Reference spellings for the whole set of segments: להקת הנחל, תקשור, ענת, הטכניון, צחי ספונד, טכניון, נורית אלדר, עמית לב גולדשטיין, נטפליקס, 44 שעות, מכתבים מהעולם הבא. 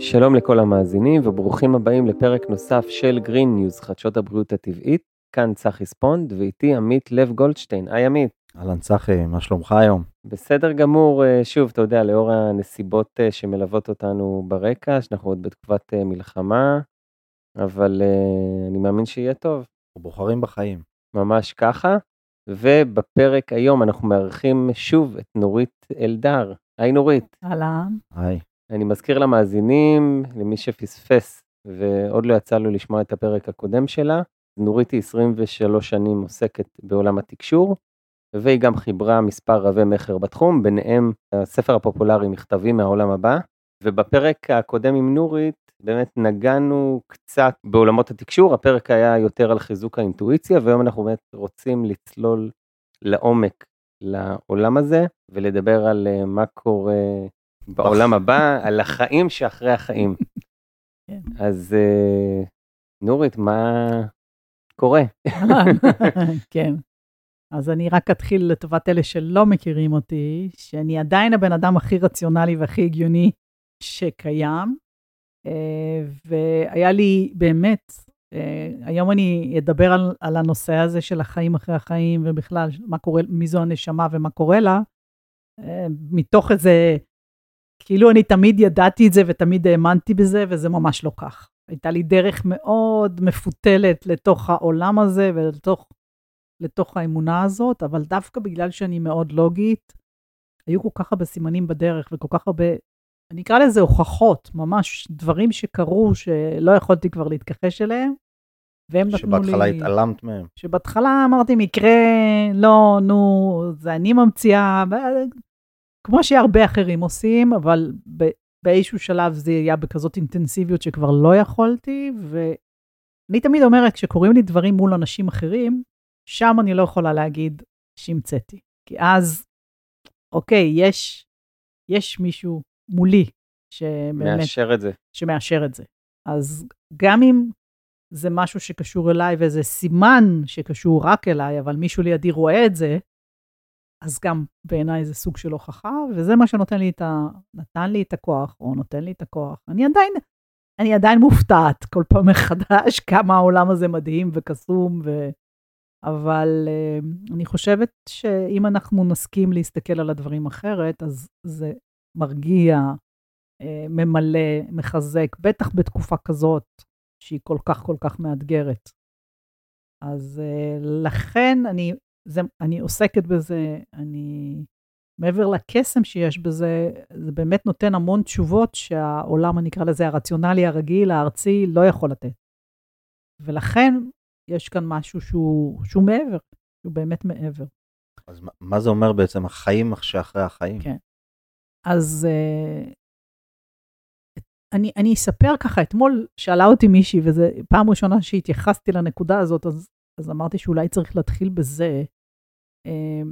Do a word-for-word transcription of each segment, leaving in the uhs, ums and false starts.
שלום לכל המאזינים וברוכים הבאים לפרק נוסף של גרין ניוז חדשות הבריאות הטבעית. כאן צחי ספונד ואיתי עמית לב גולדשטיין. היי עמית. אהלן צחי, מה שלומך היום? בסדר גמור, שוב אתה יודע לאור הנסיבות שמלוות אותנו ברקע, שאנחנו עוד בתקופת מלחמה, אבל אני מאמין שיהיה טוב. בוחרים בחיים. ממש ככה, ובפרק היום אנחנו מארחים שוב את נורית אלדר. היי נורית. אהלן. היי. אני מזכיר למאזינים, למי שפספס ועוד לא יצא לו לשמוע את הפרק הקודם שלה, נורית היא עשרים ושלוש שנים עוסקת בעולם התקשור, והיא גם חיברה מספר רבי מחר בתחום, ביניהם הספר הפופולרי מכתבים מהעולם הבא, ובפרק הקודם עם נורית באמת נגענו קצת בעולמות התקשור, הפרק היה יותר על חיזוק האינטואיציה, והיום אנחנו באמת רוצים לצלול לעומק לעולם הזה, ולדבר על מה קורה בעולם הבא, על החיים שאחרי החיים. אז נורית, מה קורה? כן. אז אני רק אתחיל לטובת אלה שלא מכירים אותי, שאני עדיין הבן אדם הכי רציונלי והכי הגיוני שקיים, והיה לי באמת, היום אני אדבר על, על הנושא הזה של החיים אחרי החיים, ובכלל מה קורה, מי זו הנשמה ומה קורה לה, מתוך איזה, כאילו אני תמיד ידעתי את זה ותמיד האמנתי בזה, וזה ממש לא כך. הייתה לי דרך מאוד מפותלת לתוך העולם הזה, ולתוך לתוך האמונה הזאת, אבל דווקא בגלל שאני מאוד לוגית, היו כל כך הרבה סימנים בדרך, וכל כך הרבה, אני אקרא לזה הוכחות, ממש דברים שקרו, שלא יכולתי כבר להתכחש אליהם, והם נתנו לי... שבהתחלה התעלמת מהם. שבהתחלה אמרתי, מקרה, לא, נו, זה אני ממציאה, כמו שהרבה אחרים עושים, אבל באיזשהו שלב זה היה בכזאת אינטנסיביות שכבר לא יכולתי, ואני תמיד אומרת, כשקוראים לי דברים מול אנשים אחרים, שם אני לא יכולה להגיד שהמצאתי. כי אז, אוקיי, יש, יש מישהו מולי שבאמת, מאשר את זה. שמאשר את זה. אז גם אם זה משהו שקשור אליי, וזה סימן שקשור רק אליי, אבל מישהו לידי רואה את זה, אז גם בעיניי זה סוג של הוכחה, וזה מה שנותן לי את, ה, נתן לי את הכוח, או נותן לי את הכוח. אני עדיין, אני עדיין מופתעת כל פעם מחדש, כמה העולם הזה מדהים וקסום ו... אבל euh, אני חושבת שאם אנחנו נסכים להסתכל על הדברים אחרת, אז זה מרגיע, אה, ממלא, מחזק, בטח בתקופה כזאת, שהיא כל כך כל כך מאתגרת. אז אה, לכן אני, זה, אני עוסקת בזה, אני, מעבר לקסם שיש בזה, זה באמת נותן המון תשובות שהעולם הנקרא לזה הרציונלי, הרגיל, הארצי, לא יכול לתת. ולכן, יש כאן משהו שהוא, שהוא מעבר, שהוא באמת מעבר. אז מה, מה זה אומר בעצם החיים שאחרי החיים? כן. אז uh, אני, אני אספר ככה, אתמול שאלה אותי מישהי, וזה פעם ראשונה שהתייחסתי לנקודה הזאת, אז, אז אמרתי שאולי צריך להתחיל בזה. Uh,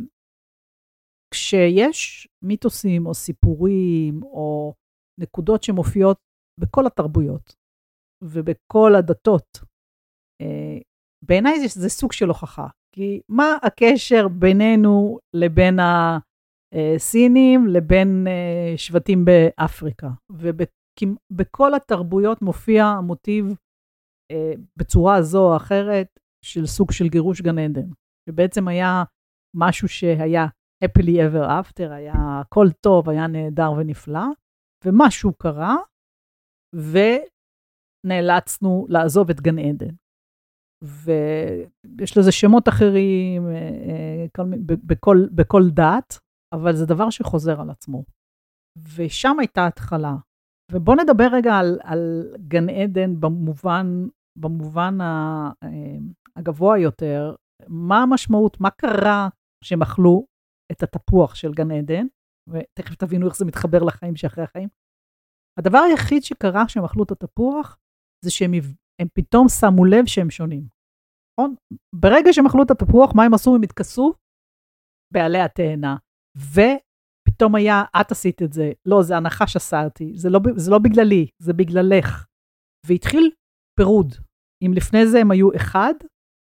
כשיש מיתוסים או סיפורים או נקודות שמופיעות בכל התרבויות ובכל הדתות, uh, בעיניי זה, זה סוג של הוכחה, כי מה הקשר בינינו לבין הסינים, לבין שבטים באפריקה, ובכל התרבויות מופיע המוטיב בצורה זו או אחרת של סוג של גירוש גן עדן, שבעצם היה משהו שהיה happily ever after, היה הכל טוב, היה נהדר ונפלא, ומשהו קרה, ונאלצנו לעזוב את גן עדן. ויש לזה שמות אחרים, בכל, בכל דת, אבל זה דבר שחוזר על עצמו. ושם הייתה התחלה. ובוא נדבר רגע על, על גן עדן במובן, במובן הגבוה יותר. מה המשמעות, מה קרה שהם אכלו את התפוח של גן עדן? ותכף תבינו איך זה מתחבר לחיים שאחרי החיים. הדבר היחיד שקרה שהם אכלו את התפוח, זה שהם הם פתאום שמו לב שהם שונים. נכון? ברגע שהם אכלו את התפוח, מה הם עשו? הם התכסו בעלי התאנה. ופתאום היה, את עשית את זה. לא, זה הנחש עשרתי. זה לא, זה לא בגללי, זה בגללך. והתחיל פירוד. אם לפני זה הם היו אחד,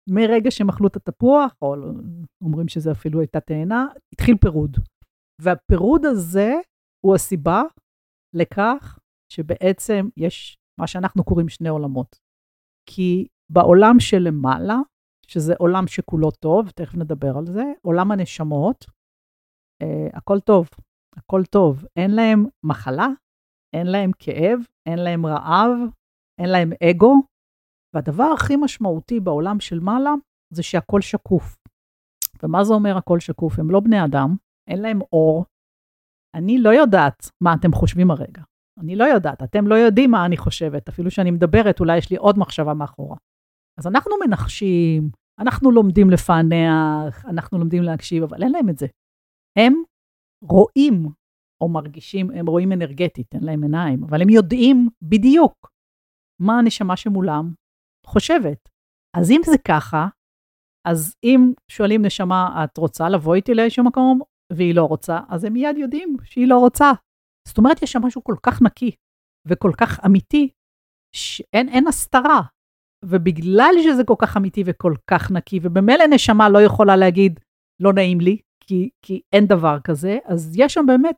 מרגע שהם אכלו את התפוח, או אומרים שזה אפילו הייתה תאנה, התחיל פירוד. והפירוד הזה הוא הסיבה לכך שבעצם יש מה שאנחנו קוראים שני עולמות. כי בעולם שלמעלה, שזה עולם שכולו טוב, תכף נדבר על זה, עולם הנשמות, אה, הכל טוב, הכל טוב. אין להם מחלה, אין להם כאב, אין להם רעב, אין להם אגו, והדבר הכי משמעותי בעולם של מעלה, זה שהכל שקוף. ומה זה אומר הכל שקוף? הם לא בני אדם, אין להם אור. אני לא יודעת מה אתם חושבים הרגע. אני לא יודעת, אתם לא יודעים מה אני חושבת, אפילו שאני מדברת, אולי יש לי עוד מחשבה מאחורה. אז אנחנו מנחשים, אנחנו לומדים לפענח, אנחנו לומדים להקשיב, אבל אין להם את זה. הם רואים או מרגישים, הם רואים אנרגטית, אין להם עיניים, אבל הם יודעים בדיוק מה הנשמה שמולם חושבת. אז אם זה ככה, אז אם שואלים נשמה, את רוצה לבוא איתי לאיזשהו מקום, והיא לא רוצה, אז הם מיד יודעים שהיא לא רוצה. זאת אומרת, יש שם משהו כל כך נקי, וכל כך אמיתי, שאין, אין הסתרה. ובגלל שזה כל כך אמיתי וכל כך נקי, ובמילא נשמה לא יכולה להגיד, לא נעים לי, כי, כי אין דבר כזה, אז יש שם באמת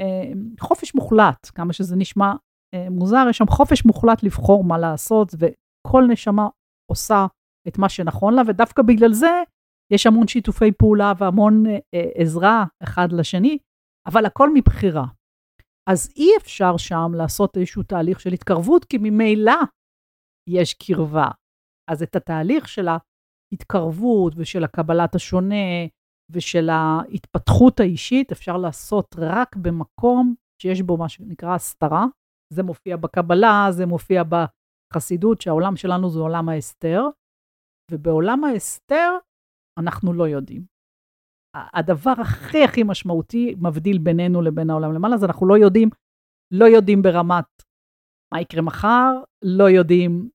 אה, חופש מוחלט, כמה שזה נשמע אה, מוזר, יש שם חופש מוחלט לבחור מה לעשות, וכל נשמה עושה את מה שנכון לה, ודווקא בגלל זה, יש המון שיתופי פעולה, והמון אה, אה, עזרה אחד לשני, אבל הכל מבחירה. אז אי אפשר שם לעשות איזשהו תהליך של התקרבות, כי ממילא יש קרבה. אז את התהליך של ההתקרבות ושל הקבלת השונה ושל ההתפתחות האישית, אפשר לעשות רק במקום שיש בו מה שנקרא הסתרה. זה מופיע בקבלה, זה מופיע בחסידות, שהעולם שלנו זה עולם ההסתר, ובעולם ההסתר אנחנו לא יודעים. הדבר הכי הכי משמעותי מבדיל בינינו לבין העולם למעלה, אז אנחנו לא יודעים, לא יודעים ברמת מה יקרה מחר, לא יודעים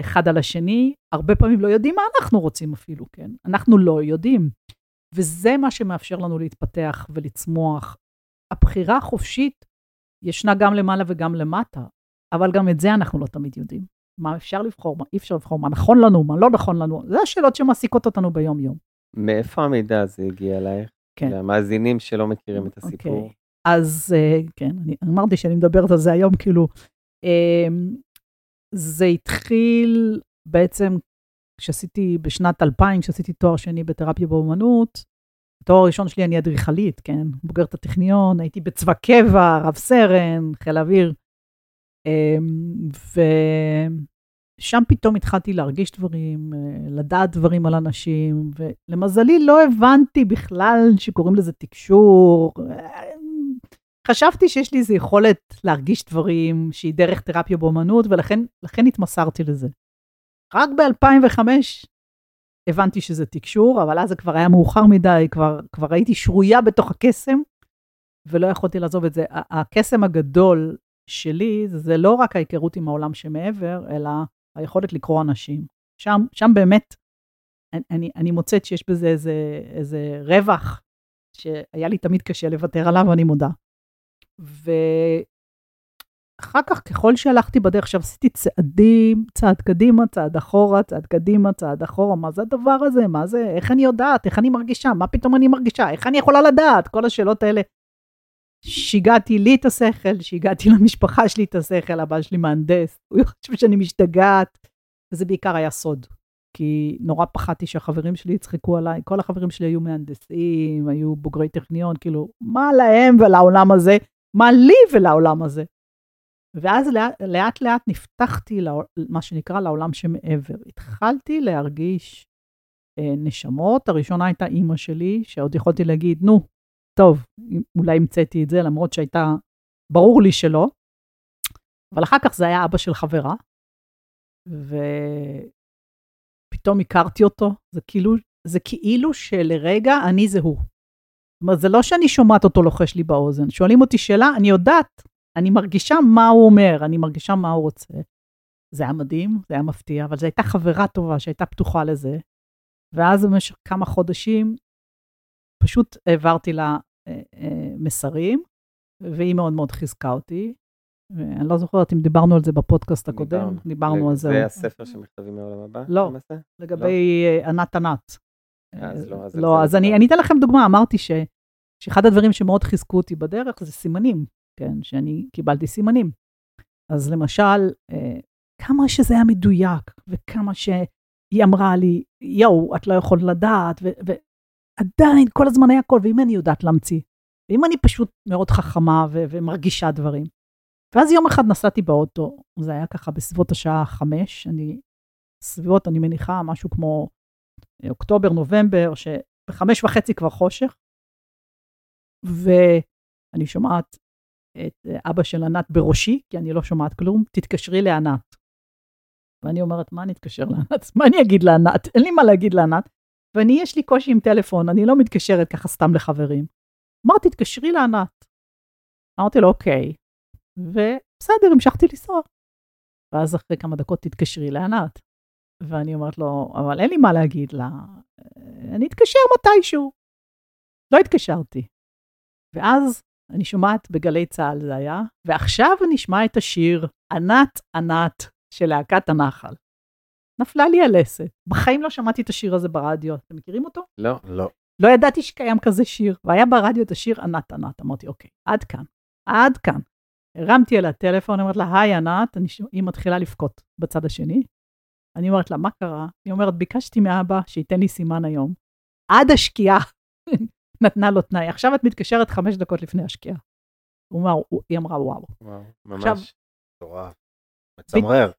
אחד על השני, הרבה פעמים לא יודעים מה אנחנו רוצים אפילו, כן? אנחנו לא יודעים, וזה מה שמאפשר לנו להתפתח ולצמוח. הבחירה החופשית ישנה גם למעלה וגם למטה, אבל גם את זה אנחנו לא תמיד יודעים. מה אפשר לבחור, מה אי אפשר לבחור, מה נכון לנו, מה לא נכון לנו, זה השאלות שמעסיקות אותנו ביום יום. מאיפה המידע הזה הגיע אלייך? כן. למאזינים שלא מכירים את הסיפור. Okay. אז uh, כן, אני אמרתי שאני מדברת על זה היום, כאילו, um, זה התחיל בעצם, כשעשיתי בשנת אלפיים, כשעשיתי תואר שני בתרפיה באומנות, התואר הראשון שלי אני אדריכלית, כן, בוגרת הטכניון, הייתי בצבא קבע, רב סרן, חיל אוויר, um, ו... שם פתאום התחלתי להרגיש דברים, לדעת דברים על אנשים, ולמזלי לא הבנתי בכלל שקוראים לזה תקשור. חשבתי שיש לי איזו יכולת להרגיש דברים, שהיא דרך תרפיה באומנות, ולכן לכן התמסרתי לזה. רק ב-אלפיים וחמש הבנתי שזה תקשור, אבל אז זה כבר היה מאוחר מדי, כבר, כבר הייתי שרויה בתוך הקסם, ולא יכולתי לעזוב את זה. הקסם הגדול שלי, זה לא רק ההיכרות עם העולם שמעבר, אלא היכולת לקרוא אנשים. שם, שם באמת, אני, אני מוצאת שיש בזה איזה, איזה רווח, שהיה לי תמיד קשה לוותר עליו, אני מודה. ואחר כך, ככל שהלכתי בדרך, עכשיו עשיתי צעדים, צעד קדימה, צעד אחורה, צעד קדימה, צעד אחורה, מה זה הדבר הזה? מה זה? איך אני יודעת? איך אני מרגישה? מה פתאום אני מרגישה? איך אני יכולה לדעת? כל השאלות האלה. שיגעתי לי את השכל, שיגעתי למשפחה שלי את השכל, הבא שלי מהנדס, הוא חושב שאני משתגעת, וזה בעיקר היה סוד, כי נורא פחדתי שהחברים שלי יצחקו עליי, כל החברים שלי היו מהנדסים, היו בוגרי טכניון, כאילו, מה להם ולעולם הזה, מה לי ולעולם הזה? ואז לאט לאט, לאט נפתחתי, לעול, מה שנקרא, לעולם שמעבר, התחלתי להרגיש אה, נשמות, הראשונה הייתה אימא שלי, שעוד יכולתי להגיד, נו, טוב, אולי המצאתי את זה, למרות שהייתה, ברור לי שלא, אבל אחר כך זה היה אבא של חברה, ופתאום הכרתי אותו, זה כאילו, זה כאילו שלרגע אני זה הוא. זאת אומרת, זה לא שאני שומעת אותו לוחש לי באוזן, שואלים אותי שאלה, אני יודעת, אני מרגישה מה הוא אומר, אני מרגישה מה הוא רוצה. זה היה מדהים, זה היה מפתיע, אבל זו הייתה חברה טובה שהייתה פתוחה לזה, ואז במשך כמה חודשים, פשוט העברתי לה אה, אה, מסרים, והיא מאוד מאוד חיזקה אותי. אני לא זוכרת אם דיברנו על זה בפודקאסט הקודם, דיברנו, דיברנו על זה. זה הספר שמכתבים מהעולם הבא? לא, למעשה? לגבי לא. ענת ענת. אז לא, אז, לא, אז אני, אני אתן לכם דוגמה, אמרתי ש, שאחד הדברים שמאוד חיזקו אותי בדרך, זה סימנים. כן, שאני קיבלתי סימנים. אז למשל, כמה שזה היה מדויק, וכמה שהיא אמרה לי, יאו, את לא יכולה לדעת, ועדיין כל הזמן היה הכל, ואם אני יודעת להמציא, ואם אני פשוט מאוד חכמה ו- ומרגישה דברים. ואז יום אחד נסעתי באוטו, זה היה ככה בסביבות השעה חמש, אני, סביבות אני מניחה משהו כמו אוקטובר, נובמבר, שבחמש וחצי כבר חושך, ואני שומעת את אבא של ענת בראשי, כי אני לא שומעת כלום, תתקשרי לענת. ואני אומרת, מה אני אתקשר לענת? מה אני אגיד לענת? אין לי מה להגיד לענת. ואני, יש לי קושי עם טלפון, אני לא מתקשרת ככה סתם לחברים. אמרתי, תתקשרי לענת. אמרתי לו, אוקיי. ובסדר, המשכתי לנסוע. ואז אחרי כמה דקות תתקשרי לענת. ואני אומרת לו, אבל אין לי מה להגיד לה. אני אתקשר מתישהו. לא התקשרתי. ואז אני שומעת בגלי צהל זה היה, ועכשיו נשמע את השיר ענת ענת של להקת הנחל. נפלה לי הלסת. בחיים לא שמעתי את השיר הזה ברדיו. אתם מכירים אותו? לא, לא. לא ידעתי שקיים כזה שיר, והיה ברדיו את השיר ענת ענת. אמרתי, אוקיי, עד כאן, עד כאן. הרמתי אל הטלפון, אמרתי לה, היי ענת, אני ש... היא מתחילה לפקוט בצד השני. אני אומרת לה, מה קרה? היא אומרת, ביקשתי מאבא שייתן לי סימן היום. עד השקיעה. נתנה לו תנאי. עכשיו את מתקשרת חמש דקות לפני השקיעה. היא אמרה, וואו. ממש מטורף. מצמרר.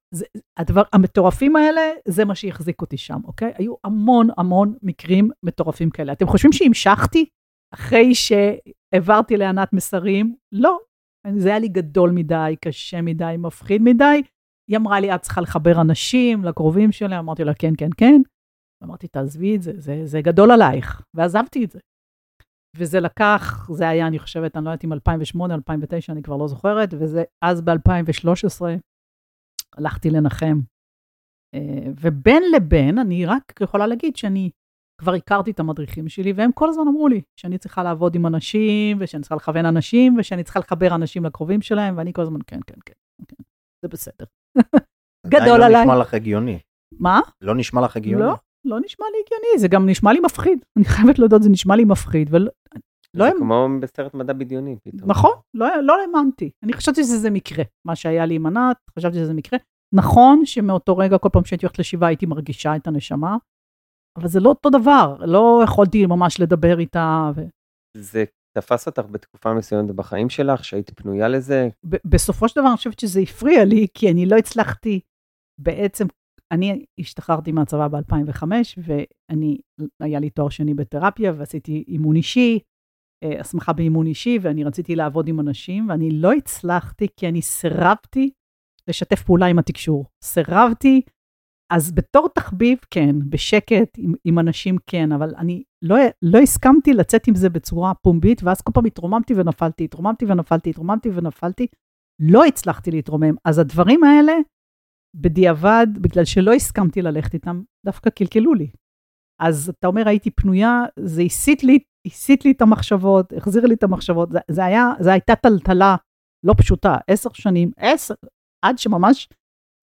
המטורפים האלה, זה מה שהחזיק אותי שם, אוקיי? היו המון המון מקרים מטורפים כאלה. אתם חושבים שהמשכתי אחרי שהעברתי לענת מסרים? לא. זה היה לי גדול מדי, קשה מדי, מפחיד מדי. היא אמרה לי, את צריכה לחבר אנשים לקרובים שלה. אמרתי לה, כן, כן, כן. אמרתי, תעזבי את זה, זה גדול עלייך. ועזבתי את זה. וזה לקח, זה היה, אני חושבת, אני לא יודעת אם אלפיים ושמונה, אלפיים ותשע, אני כבר לא זוכרת, וזה, אז ב-אלפיים ושלוש עשרה, הלכתי לנחם. ובין לבין, אני רק יכולה להגיד שאני כבר הכרתי את המדריכים שלי, והם כל הזמן אמרו לי שאני צריכה לעבוד עם אנשים, ושאני צריכה לכוון אנשים, ושאני צריכה לחבר אנשים לקרובים שלהם, ואני כל הזמן, כן, כן, כן, כן. זה בסדר. גדול עליי. לא נשמע לך הגיוני. מה? לא נשמע לך הגיוני. לא? לא נשמע לי הגיוני, זה גם נשמע לי מפחיד. אני חייבת להודות, זה נשמע לי מפחיד. זה כמו בסרט מדע בדיוני. נכון, לא האמנתי. אני חשבתי שזה מקרה, מה שהיה לי עם ענת, חשבתי שזה מקרה. נכון שמאותו רגע, כל פעם שהייתי הולכת לשבעה, הייתי מרגישה את הנשמה, אבל זה לא אותו דבר, לא יכולתי ממש לדבר איתה. זה תפס אותך בתקופה מסוימת בחיים שלך, שהיית פנויה לזה? בסופו של דבר, אני חושבת שזה הפריע לי, כי אני לא הצלחתי בעצם, אני השתחררתי מהצבא ב-אלפיים וחמש, ואני, היה לי תואר שני בתרפיה, ועשיתי אימון אישי, הסמכה באימון אישי, ואני רציתי לעבוד עם אנשים, ואני לא הצלחתי, כי אני סירבתי לשתף פעולה עם התקשור. סירבתי, אז בתור תחביב, כן, בשקט, עם, עם אנשים, כן, אבל אני לא, לא הסכמתי לצאת עם זה בצורה פומבית, ואז כל פעם התרוממתי ונפלתי, התרוממתי ונפלתי, התרוממתי ונפלתי, לא הצלחתי להתרומם. אז הדברים האלה, בדיעבד, בגלל שלא הסכמתי ללכת איתם, דווקא קלקלו לי. אז אתה אומר, הייתי פנויה, זה הסיט לי, הסיט לי את המחשבות, החזיר לי את המחשבות, זה, זה היה, זה הייתה טלטלה לא פשוטה, עשר שנים, עשר, עד שממש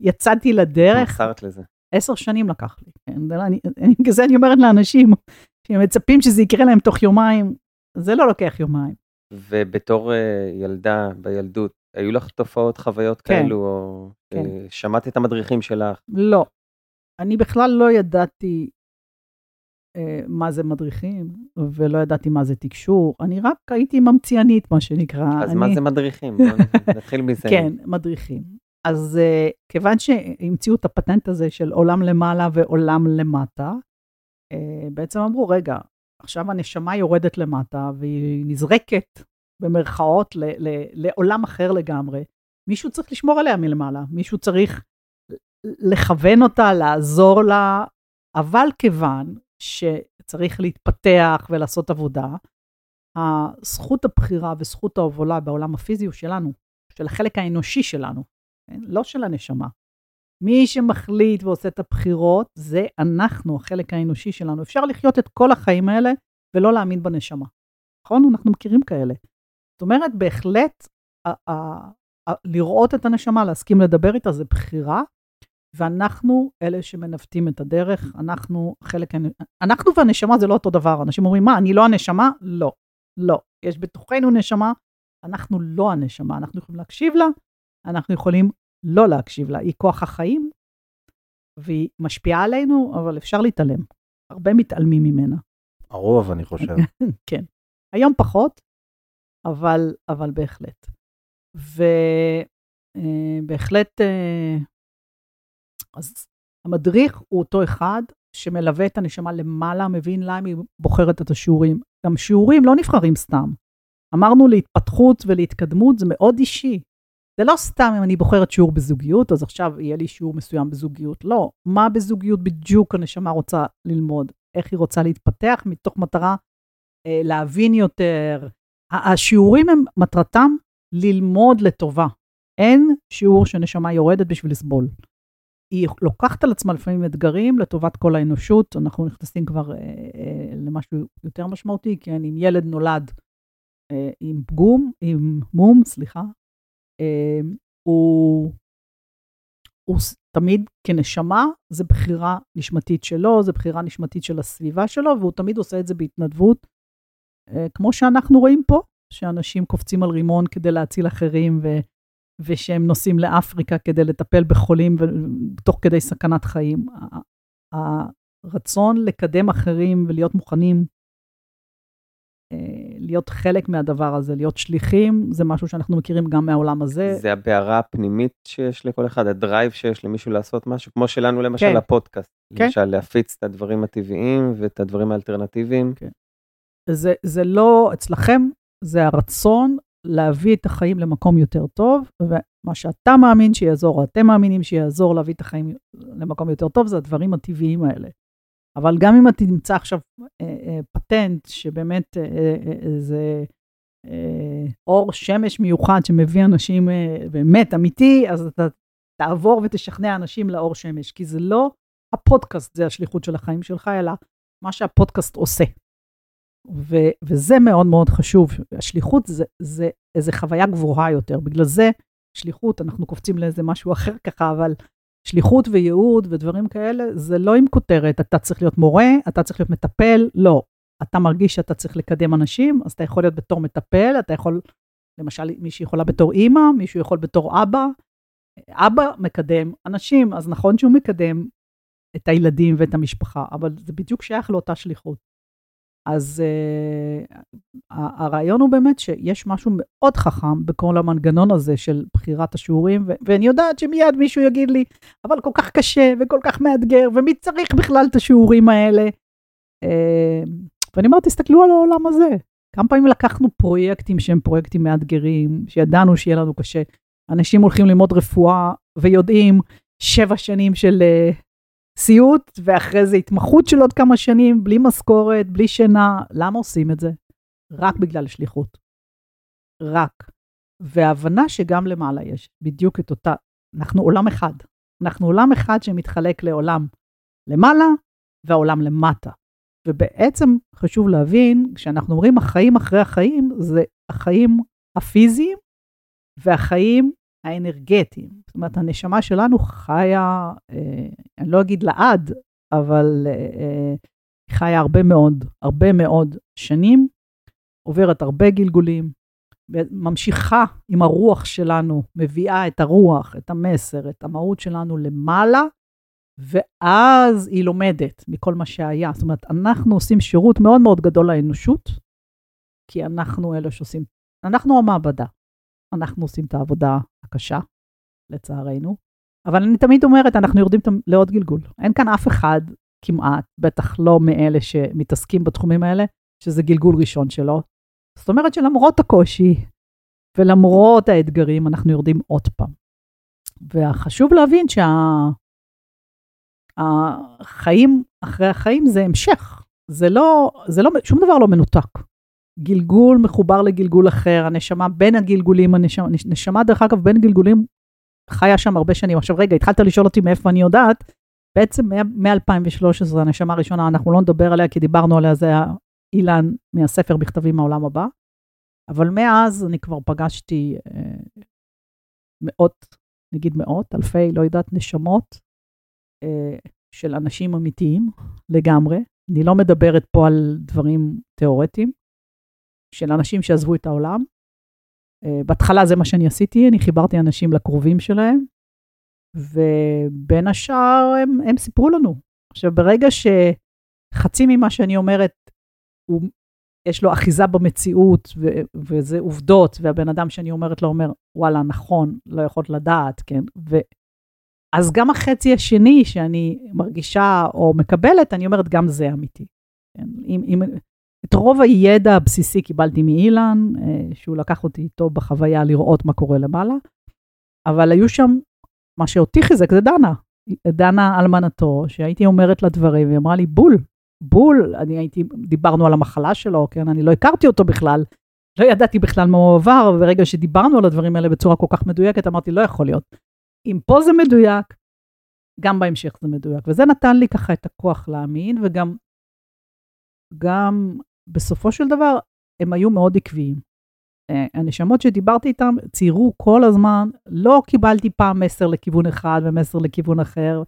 יצאתי לדרך. נסרת לזה. עשר שנים לקח לי. כזה אני אומרת לאנשים, שהם מצפים שזה יקרה להם תוך יומיים, זה לא לוקח יומיים. ובתור ילדה, בילדות, היו לך תופעות, חוויות כאלו, או שמעת את המדריכים שלך? לא. אני בכלל לא ידעתי מה זה מדריכים, ולא ידעתי מה זה תקשור. אני רק הייתי ממציאנית, מה שנקרא. אז מה זה מדריכים? נתחיל מזה. כן, מדריכים. אז כיוון שהמציאו את הפטנט הזה של עולם למעלה ועולם למטה, בעצם אמרו, רגע, עכשיו הנשמה יורדת למטה, והיא נזרקת, במרכאות, ל- ל- לעולם אחר לגמרי. מישהו צריך לשמור עליה מלמעלה, מישהו צריך לכוון אותה, לעזור לה, אבל כיוון שצריך להתפתח ולעשות עבודה, הזכות הבחירה וזכות ההובלה בעולם הפיזי הוא שלנו, של החלק האנושי שלנו, כן? לא של הנשמה. מי שמחליט ועושה את הבחירות, זה אנחנו, החלק האנושי שלנו. אפשר לחיות את כל החיים האלה ולא להאמין בנשמה. נכון? אנחנו מכירים כאלה. זאת אומרת, בהחלט, ה- ה- ה- לראות את הנשמה, להסכים לדבר איתה, זה בחירה, ואנחנו אלה שמנווטים את הדרך, אנחנו חלק, אנחנו והנשמה זה לא אותו דבר, אנשים אומרים, מה, אני לא הנשמה? לא, לא. יש בתוכנו נשמה, אנחנו לא הנשמה, אנחנו יכולים להקשיב לה, אנחנו יכולים לא להקשיב לה, היא כוח החיים, והיא משפיעה עלינו, אבל אפשר להתעלם. הרבה מתעלמים ממנה. הרוב, אני חושב. כן. היום פחות, אבל, אבל בהחלט. ובהחלט, אז המדריך הוא אותו אחד, שמלווה את הנשמה למעלה, מבין להם, היא בוחרת את השיעורים. גם שיעורים לא נבחרים סתם. אמרנו להתפתחות ולהתקדמות, זה מאוד אישי. זה לא סתם אם אני בוחרת שיעור בזוגיות, אז עכשיו יהיה לי שיעור מסוים בזוגיות. לא, מה בזוגיות בדיוק הנשמה רוצה ללמוד? איך היא רוצה להתפתח מתוך מטרה אה, להבין יותר? השיעורים הם מטרתם ללמוד לטובה. אין שיעור שנשמה יורדת בשביל לסבול. היא לוקחת על עצמה לפעמים אתגרים לטובת כל האנושות, אנחנו נכנסים כבר אה, אה, למשהו יותר משמעותי, כי אם ילד נולד אה, עם פגום, עם מום, סליחה, אה, הוא, הוא תמיד כנשמה, זה בחירה נשמתית שלו, זה בחירה נשמתית של הסביבה שלו, והוא תמיד עושה את זה בהתנדבות, אה, כמו שאנחנו רואים פה, שאנשים קופצים על רימון כדי להציל אחרים, ו... ושהם נוסעים לאפריקה כדי לטפל בחולים, תוך כדי סכנת חיים. הרצון לקדם אחרים ולהיות מוכנים, להיות חלק מהדבר הזה, להיות שליחים, זה משהו שאנחנו מכירים גם מהעולם הזה. זה הבערה הפנימית שיש לכל אחד, הדרייב שיש למישהו לעשות משהו, כמו שלנו למשל כן. הפודקאסט, כן. למשל להפיץ את הדברים הטבעיים ואת הדברים האלטרנטיביים. כן. זה, זה לא אצלכם, זה הרצון, להביא את החיים למקום יותר טוב, ומה שאתה מאמין שיעזור, אתם מאמינים שיעזור להביא את החיים למקום יותר טוב, זה הדברים הטבעיים האלה. אבל גם אם אתה נמצא עכשיו אה, אה, פטנט, שבאמת אה, אה, זה אה, אור שמש מיוחד, שמביא אנשים אה, באמת אמיתי, אז אתה תעבור ותשכנע אנשים לאור שמש, כי זה לא הפודקאסט, זה השליחות של החיים שלך, אלא מה שהפודקאסט עושה. ו- וזה מאוד מאוד חשוב. השליחות זה, זה, זה חוויה גבוהה יותר. בגלל זה, שליחות, אנחנו קופצים לאיזה משהו אחר ככה, אבל שליחות וייעוד ודברים כאלה, זה לא עם כותרת. אתה צריך להיות מורה, אתה צריך להיות מטפל, לא. אתה מרגיש שאתה צריך לקדם אנשים, אז אתה יכול להיות בתור מטפל, אתה יכול, למשל, מישהו יכולה בתור אמא, מישהו יכול בתור אבא. אבא מקדם אנשים, אז נכון שהוא מקדם את הילדים ואת המשפחה, אבל זה בדיוק שייך לאותה שליחות. אז uh, הרעיון הוא באמת שיש משהו מאוד חכם בכל המנגנון הזה של בחירת השיעורים, ו- ואני יודעת שמיד מישהו יגיד לי, אבל כל כך קשה וכל כך מאתגר, ומי צריך בכלל את השיעורים האלה? Uh, ואני אומרת, תסתכלו על העולם הזה. כמה פעמים לקחנו פרויקטים שהם פרויקטים מאתגרים, שידענו שיהיה לנו קשה. אנשים הולכים ללמוד רפואה ויודעים שבע שנים של... Uh, סיוט, ואחרי זה התמחות של עוד כמה שנים, בלי משכורת, בלי שינה. למה עושים את זה? רק בגלל שליחות. רק. וההבנה שגם למעלה יש, בדיוק את אותה, אנחנו עולם אחד. אנחנו עולם אחד שמתחלק לעולם למעלה, והעולם למטה. ובעצם חשוב להבין, כשאנחנו אומרים החיים אחרי החיים, זה החיים הפיזיים, והחיים האנרגטיים. זאת אומרת, הנשמה שלנו חיה, אה, אני לא אגיד לעד, אבל אה, חיה הרבה מאוד, הרבה מאוד שנים, עוברת הרבה גלגולים, ממשיכה עם הרוח שלנו, מביאה את הרוח, את המסר, את המהות שלנו למעלה, ואז היא לומדת מכל מה שהיה. זאת אומרת, אנחנו עושים שירות מאוד מאוד גדול לאנושות, כי אנחנו אלה שעושים, אנחנו המעבדה. אנחנו עושים את העבודה הקשה, לצערנו. אבל אני תמיד אומרת, אנחנו יורדים לעוד גלגול. אין כאן אף אחד כמעט, בטח לא מאלה שמתעסקים בתחומים האלה, שזה גלגול ראשון שלו. זאת אומרת שלמרות הקושי, ולמרות האתגרים, אנחנו יורדים עוד פעם. והחשוב להבין שהחיים אחרי החיים זה המשך. זה לא, זה לא, שום דבר לא מנותק. גלגול מחובר לגלגול אחר, הנשמה בין הגלגולים, הנשמה, נשמה דרך אגב בין גלגולים, חיה שם הרבה שנים. עכשיו רגע, התחלת לשאול אותי מאיפה אני יודעת, בעצם מ-אלפיים ושלוש עשרה, הנשמה הראשונה, אנחנו לא נדבר עליה, כי דיברנו עליה, זה היה אילן מהספר מכתבים מהעולם הבא, אבל מאז אני כבר פגשתי אה, מאות, נגיד מאות, אלפי, לא יודעת, נשמות, אה, של אנשים אמיתיים לגמרי, אני לא מדברת פה על דברים תיאורטיים, של אנשים שעזבו את העולם, בהתחלה זה מה שאני עשיתי, אני חיברתי אנשים לקרובים שלהם, ובין השאר הם, הם סיפרו לנו. עכשיו, ברגע שחצי ממה שאני אומרת, הוא, יש לו אחיזה במציאות, ו, וזה עובדות, והבן אדם שאני אומרת לו אומר, וואלה, נכון, לא יכולת לדעת, כן? ו, אז גם החצי השני שאני מרגישה או מקבלת, אני אומרת, גם זה אמיתי. כן? אם, אם, את רוב הידע הבסיסי קיבלתי מאילן, שהוא לקח אותי איתו בחוויה לראות מה קורה למעלה, אבל היו שם, מה שאותי חיזק זה דנה, דנה אלמנתו, שהייתי אומרת לה דברים, והיא אמרה לי, בול, בול, אני הייתי, דיברנו על המחלה שלו, כן, אני לא הכרתי אותו בכלל, לא ידעתי בכלל מה הוא עבר, וברגע שדיברנו על הדברים האלה בצורה כל כך מדויקת, אמרתי, לא יכול להיות. אם פה זה מדויק, גם בהמשך זה מדויק, וזה נתן לי ככה את הכוח להאמין, וגם, גם בסופו של דבר, הם היו מאוד עקביים. הנשמות שדיברתי איתם, ציירו כל הזמן, לא קיבלתי פעם מסר לכיוון אחד ומסר לכיוון אחר,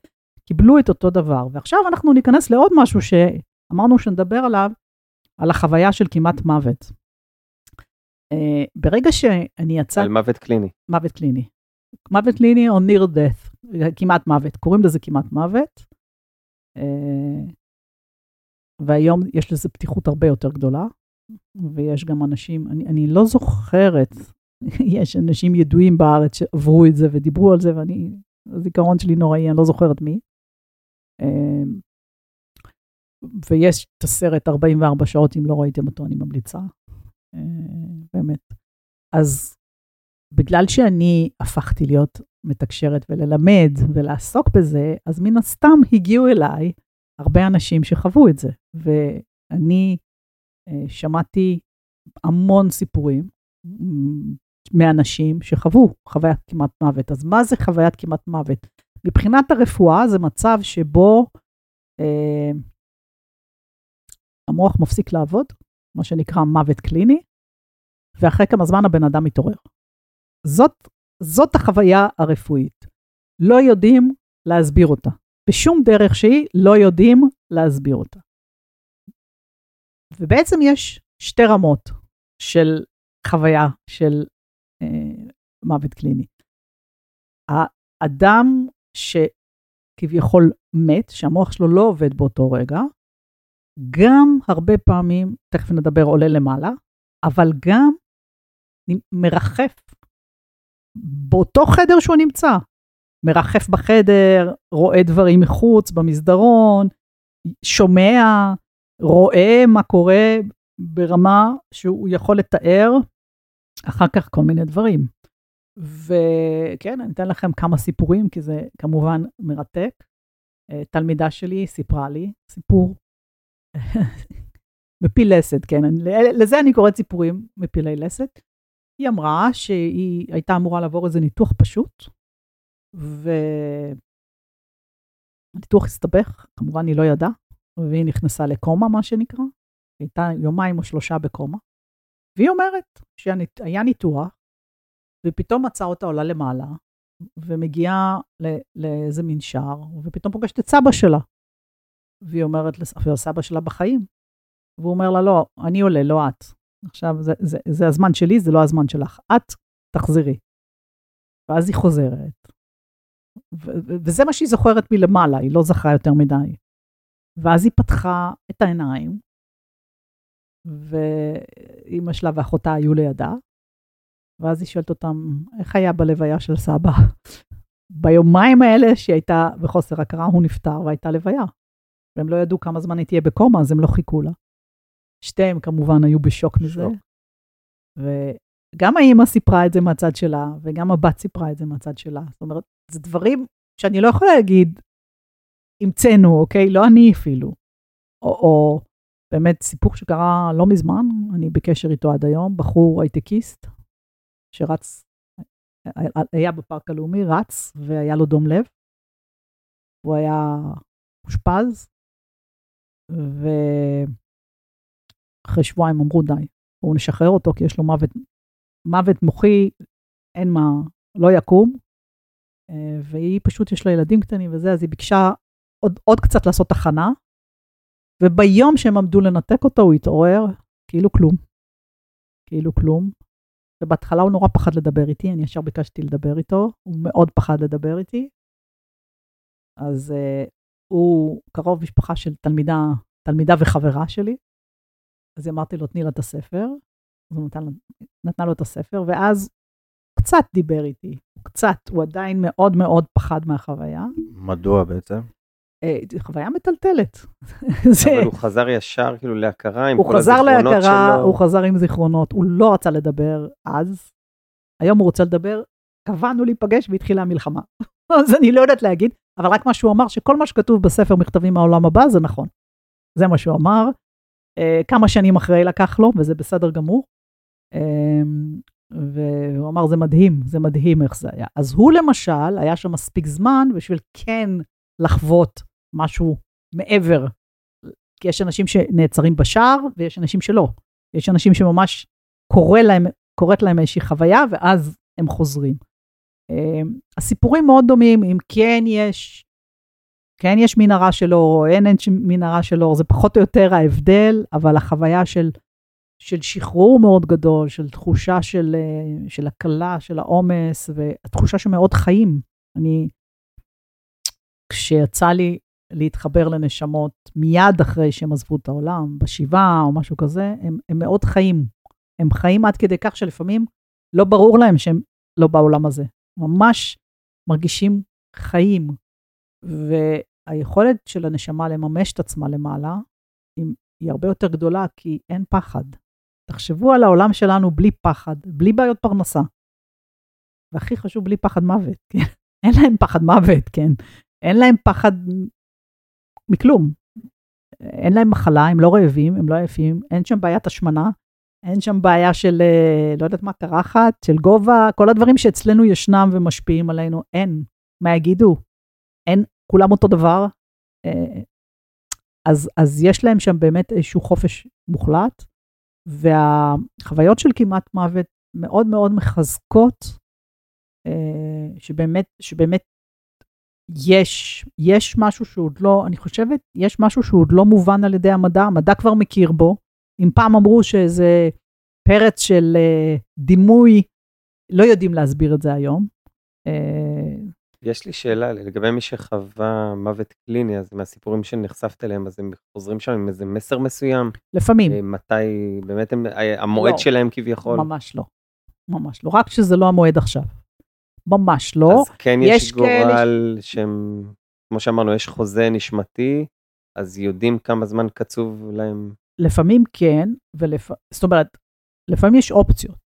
קיבלו את אותו דבר. ועכשיו אנחנו ניכנס לעוד משהו שאמרנו שנדבר עליו, על החוויה של כמעט מוות. ברגע שאני יצא... על מוות קליני. מוות קליני. מוות קליני או near death, כמעט מוות. קוראים לזה כמעט מוות. והיום יש לזה פתיחות הרבה יותר גדולה. ויש גם אנשים, אני, אני לא זוכרת, יש אנשים ידועים בארץ שעברו את זה ודיברו על זה, ואני, הזיכרון שלי נוראי, אני לא זוכרת מי. ויש את הסרט ארבעים וארבע שעות, אם לא ראיתם אותו, אני ממליצה. באמת. אז בגלל שאני הפכתי להיות מתקשרת וללמד ולעסוק בזה, אז מן הסתם הגיעו אליי הרבה אנשים שחוו את זה. ואני... שמעתי המון סיפורים מאנשים שחוו חוויית כמעט מוות. אז מה זה חוויית כמעט מוות? מבחינת הרפואה זה מצב שבו אה, המוח מפסיק לעבוד, מה שנקרא מוות קליני, ואחרי כמה זמן הבן אדם מתעורר. זאת, זאת החוויה הרפואית. לא יודעים להסביר אותה. בשום דרך שהיא לא יודעים להסביר אותה. ובעצם יש שתי רמות של חוויה של אה, מוות קליני. האדם שכביכול מת, שהמוח שלו לא עובד באותו רגע, גם הרבה פעמים, תכף נדבר, עולה למעלה, אבל גם מרחף באותו חדר שהוא נמצא. מרחף בחדר, רואה דברים מחוץ, במסדרון, שומע, רואה מה קורה ברמה שהוא יכול לתאר אחר כך כל מיני דברים. וכן, אני אתן לכם כמה סיפורים, כי זה כמובן מרתק. תלמידה שלי סיפרה לי סיפור מפיל לסת, כן. לזה אני קוראת סיפורים מפילי לסת. היא אמרה שהיא הייתה אמורה לעבור איזה ניתוח פשוט, והניתוח הסתבך, כמובן היא לא ידעה. והיא נכנסה לקומה, מה שנקרא, הייתה יומיים או שלושה בקומה, והיא אומרת שהיה ניתוח, ופתאום מצאה אותה עולה למעלה, ומגיעה לאיזה מין שער, ופתאום פוגשת את סבא שלה, והיא אומרת, סבא שלה בחיים, והוא אומר לה, לא, אני עולה, לא את, עכשיו זה, זה, זה הזמן שלי, זה לא הזמן שלך, את תחזרי, ואז היא חוזרת, ו- וזה מה שהיא זוכרת מלמעלה, היא לא זכרה יותר מדי, ואז היא פתחה את העיניים, ואמא שלה ואחותה היו לידה, ואז היא שואלת אותם, איך היה בלוויה של סבא? ביומיים האלה שהיא הייתה בחוסר הכרה, הוא נפטר והייתה לוויה. והם לא ידעו כמה זמן היא תהיה בקומה, אז הם לא חיכו לה. שתיהם כמובן היו בשוק מזה. וגם האמא סיפרה את זה מהצד שלה, וגם הבת סיפרה את זה מהצד שלה. זאת אומרת, זה דברים שאני לא יכולה להגיד, המצאנו, אוקיי? לא אני אפילו. או, או באמת סיפור שקרה לא מזמן, אני בקשר איתו עד היום, בחור הייטקיסט, שרץ, היה בפארק הלאומי, רץ, והיה לו דום לב. הוא היה מושפז, ואחרי שבועיים אמרו די. הוא נשחרר אותו, כי יש לו מוות, מוות מוחי, אין מה, לא יקום. והיא פשוט, יש לה ילדים קטנים וזה, אז היא ביקשה, עוד, עוד קצת לעשות תחנה, וביום שהם עמדו לנתק אותו, הוא התעורר, כאילו כלום. כאילו כלום. ובהתחלה הוא נורא פחד לדבר איתי, אני ישר ביקשתי לדבר איתו, הוא מאוד פחד לדבר איתי, אז uh, הוא קרוב משפחה של תלמידה, תלמידה וחברה שלי, אז אמרתי לו, תני לה את הספר, הוא נתן, נתנה לו את הספר, ואז קצת דיבר איתי, קצת, הוא עדיין מאוד מאוד פחד מהחוויה. מדוע בעצם? חוויה מטלטלת. אבל הוא חזר ישר כאילו להכרה עם כל הזיכרונות שלו. הוא חזר עם זיכרונות, הוא לא רצה לדבר אז, היום הוא רוצה לדבר, קבענו להיפגש והתחילה המלחמה. אז אני לא יודעת להגיד, אבל רק מה שהוא אמר, שכל מה שכתוב בספר מכתבים מהעולם הבא זה נכון. זה מה שהוא אמר, כמה שנים אחרי לקח לו, וזה בסדר גמור. והוא אמר זה מדהים, זה מדהים איך זה היה. אז הוא למשל, היה שם מספיק זמן בשביל כן לחוות משהו מעבר. כי יש אנשים שנעצרים בשער, ויש אנשים שלא. יש אנשים שממש קורא להם, קוראת להם איזושהי חוויה, ואז הם חוזרים. הסיפורים מאוד דומים, אם כן יש, כן יש מנהרה שלו, או אין אין מנהרה שלו, זה פחות או יותר ההבדל, אבל החוויה של, של שחרור מאוד גדול, של תחושה של, של הקלה, של העומס, והתחושה שמאוד חיים. אני, כשיצא לי להתחבר לנשמות מיד אחרי שהם עזבו את העולם, בשבעה או משהו כזה, הם, הם מאוד חיים. הם חיים עד כדי כך שלפעמים לא ברור להם שהם לא בעולם הזה. ממש מרגישים חיים. והיכולת של הנשמה לממש את עצמה למעלה, היא הרבה יותר גדולה, כי אין פחד. תחשבו על העולם שלנו בלי פחד, בלי בעיות פרנסה. והכי חשוב, בלי פחד מוות. אין להם פחד מוות, כן. אין להם פחד מכלום. אין להם מחלה, הם לא רעבים, הם לא עייפים, אין שם בעיית השמנה, אין שם בעיה של, לא יודעת מה, קרחת, של גובה, כל הדברים שאצלנו ישנם ומשפיעים עלינו, אין. מה יגידו? אין, כולם אותו דבר. אז, אז יש להם שם באמת איזשהו חופש מוחלט, והחוויות של כמעט מוות מאוד מאוד מחזקות, שבאמת, שבאמת יש, יש משהו שעוד לא, אני חושבת, יש משהו שעוד לא מובן על ידי המדע, המדע כבר מכיר בו, אם פעם אמרו שזה פרץ של דימוי, לא יודעים להסביר את זה היום. יש לי שאלה, לגבי מי שחווה מוות קליני, אז מהסיפורים שנחשפת אליהם, אז הם חוזרים שם עם איזה מסר מסוים? לפעמים. מתי, באמת הם, המועד לא, שלהם כביכול? ממש לא, ממש לא, רק שזה לא המועד עכשיו. ממש לא. אז כן יש, יש גורל יש... שהם, כמו שאמרנו, יש חוזה נשמתי, אז יודעים כמה זמן קצוב להם? לפעמים כן, ולפ... זאת אומרת, לפעמים יש אופציות.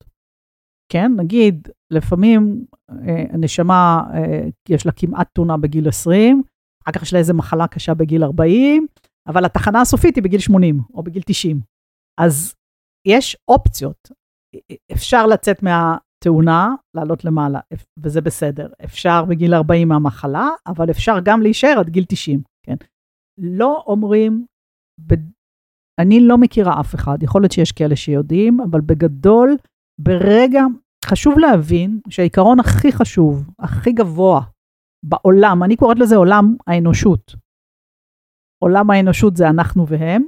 כן, נגיד, לפעמים אה, הנשמה, אה, יש לה כמעט תאונה בגיל עשרים, אחר כך יש לה איזו מחלה קשה בגיל ארבעים, אבל התחנה הסופית היא בגיל שמונים, או בגיל תשעים. אז יש אופציות. אפשר לצאת מהתאונה, לעלות למעלה, וזה בסדר. אפשר בגיל ארבעים מהמחלה, אבל אפשר גם להישאר עד גיל תשעים. כן? לא אומרים... בד... אני לא מכירה אף אחד, יכול להיות שיש כאלה שיודעים, אבל בגדול, ברגע, חשוב להבין שהעיקרון הכי חשוב, הכי גבוה בעולם, אני קוראת לזה עולם האנושות. עולם האנושות זה אנחנו והם,